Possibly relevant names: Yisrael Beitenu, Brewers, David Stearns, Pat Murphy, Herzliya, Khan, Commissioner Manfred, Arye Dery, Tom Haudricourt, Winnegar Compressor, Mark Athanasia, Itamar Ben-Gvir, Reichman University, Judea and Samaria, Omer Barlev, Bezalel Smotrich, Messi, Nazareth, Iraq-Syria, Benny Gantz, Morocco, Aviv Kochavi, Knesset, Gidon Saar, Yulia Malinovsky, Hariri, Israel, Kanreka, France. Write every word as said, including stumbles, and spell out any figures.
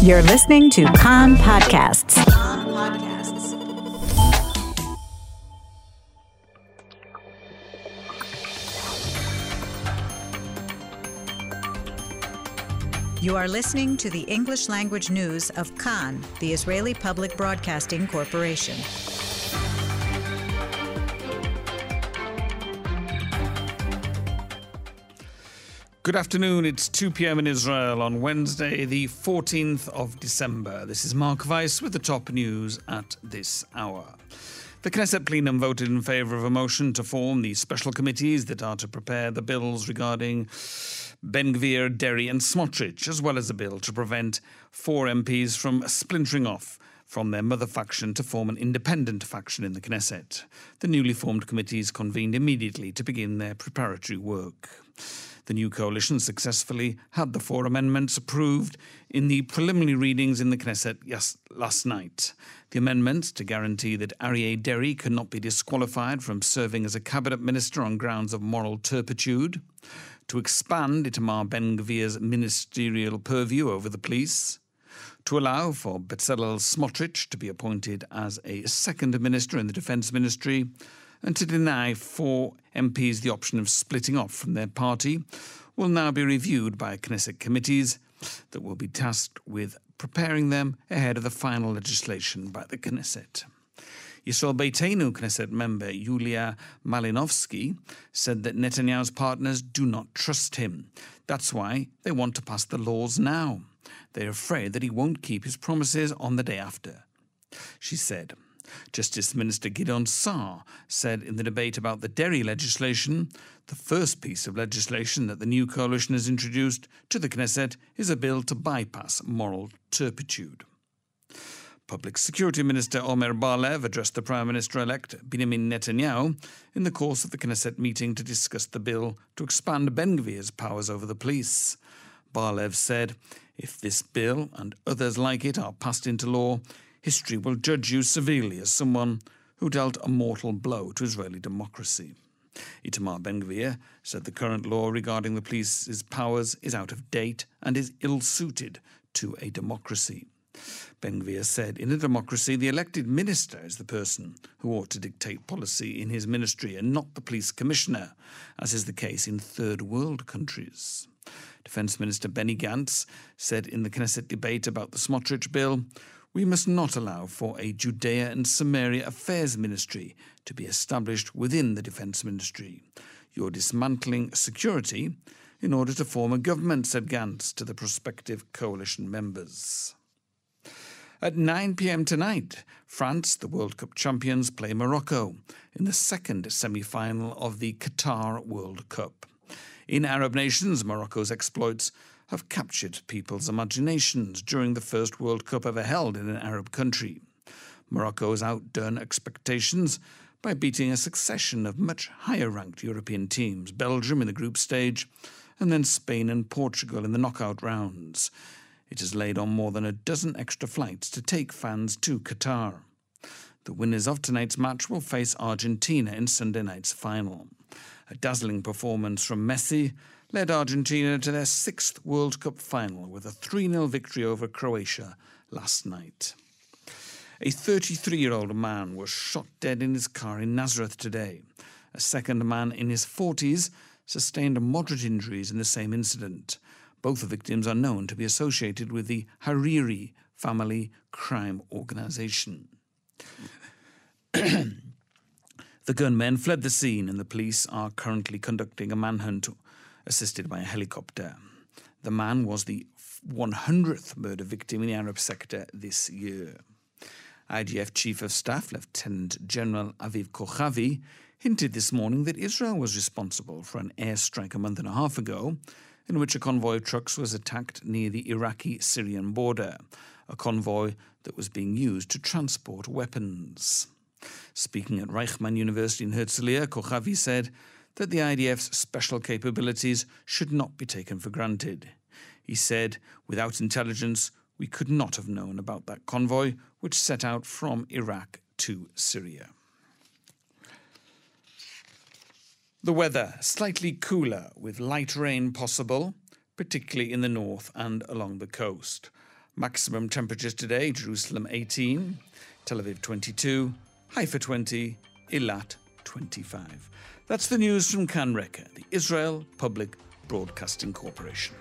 You're listening to Khan Podcasts. You are listening to the English language news of Khan, the Israeli Public Broadcasting Corporation. Good afternoon. It's two p.m. in Israel on Wednesday, the fourteenth of December. This is Mark Weiss with the top news at this hour. The Knesset plenum voted in favour of a motion to form the special committees that are to prepare the bills regarding Ben-Gvir, Dery and Smotrich, as well as a bill to prevent four M Ps from splintering off from their mother faction to form an independent faction in the Knesset. The newly formed committees convened immediately to begin their preparatory work. The new coalition successfully had the four amendments approved in the preliminary readings in the Knesset yes, last night. The amendments to guarantee that Arye Dery cannot be disqualified from serving as a cabinet minister on grounds of moral turpitude, to expand Itamar Ben-Gvir's ministerial purview over the police, to allow for Bezalel Smotrich to be appointed as a second minister in the Defence Ministry, and to deny four M Ps the option of splitting off from their party, will now be reviewed by Knesset committees that will be tasked with preparing them ahead of the final legislation by the Knesset. Yisrael Beitenu Knesset member Yulia Malinovsky said that Netanyahu's partners do not trust him. That's why they want to pass the laws now. They're afraid that he won't keep his promises on the day after. She said, Justice Minister Gidon Saar said in the debate about the Dery legislation, the first piece of legislation that the new coalition has introduced to the Knesset is a bill to bypass moral turpitude. Public Security Minister Omer Barlev addressed the Prime Minister-elect Benjamin Netanyahu in the course of the Knesset meeting to discuss the bill to expand Ben-Gvir's powers over the police. Barlev said, if this bill and others like it are passed into law, history will judge you severely as someone who dealt a mortal blow to Israeli democracy. Itamar Ben-Gvir said the current law regarding the police's powers is out of date and is ill-suited to a democracy. Ben-Gvir said, in a democracy, the elected minister is the person who ought to dictate policy in his ministry and not the police commissioner, as is the case in third world countries. Defence Minister Benny Gantz said in the Knesset debate about the Smotrich bill, we must not allow for a Judea and Samaria Affairs Ministry to be established within the Defence Ministry. You're dismantling security in order to form a government, said Gantz to the prospective coalition members. At nine p.m. tonight, France, the World Cup champions, play Morocco in the second semi-final of the Qatar World Cup. In Arab nations, Morocco's exploits have captured people's imaginations during the first World Cup ever held in an Arab country. Morocco has outdone expectations by beating a succession of much higher-ranked European teams, Belgium in the group stage, and then Spain and Portugal in the knockout rounds. It has laid on more than a dozen extra flights to take fans to Qatar. The winners of tonight's match will face Argentina in Sunday night's final. A dazzling performance from Messi led Argentina to their sixth World Cup final with a three nil victory over Croatia last night. A thirty-three-year-old man was shot dead in his car in Nazareth today. A second man in his forties sustained moderate injuries in the same incident. Both the victims are known to be associated with the Hariri family crime organisation. The gunmen fled the scene and the police are currently conducting a manhunt assisted by a helicopter. The man was the one hundredth murder victim in the Arab sector this year. I D F Chief of Staff Lieutenant General Aviv Kochavi hinted this morning that Israel was responsible for an airstrike a month and a half ago in which a convoy of trucks was attacked near the Iraqi-Syrian border, a convoy that was being used to transport weapons. Speaking at Reichman University in Herzliya, Kochavi said that the I D F's special capabilities should not be taken for granted. He said, without intelligence, we could not have known about that convoy which set out from Iraq to Syria. The weather, slightly cooler, with light rain possible, particularly in the north and along the coast. Maximum temperatures today, Jerusalem eighteen, Tel Aviv twenty-two, Haifa twenty, Eilat twenty-five. That's the news from Kanreka, the Israel Public Broadcasting Corporation.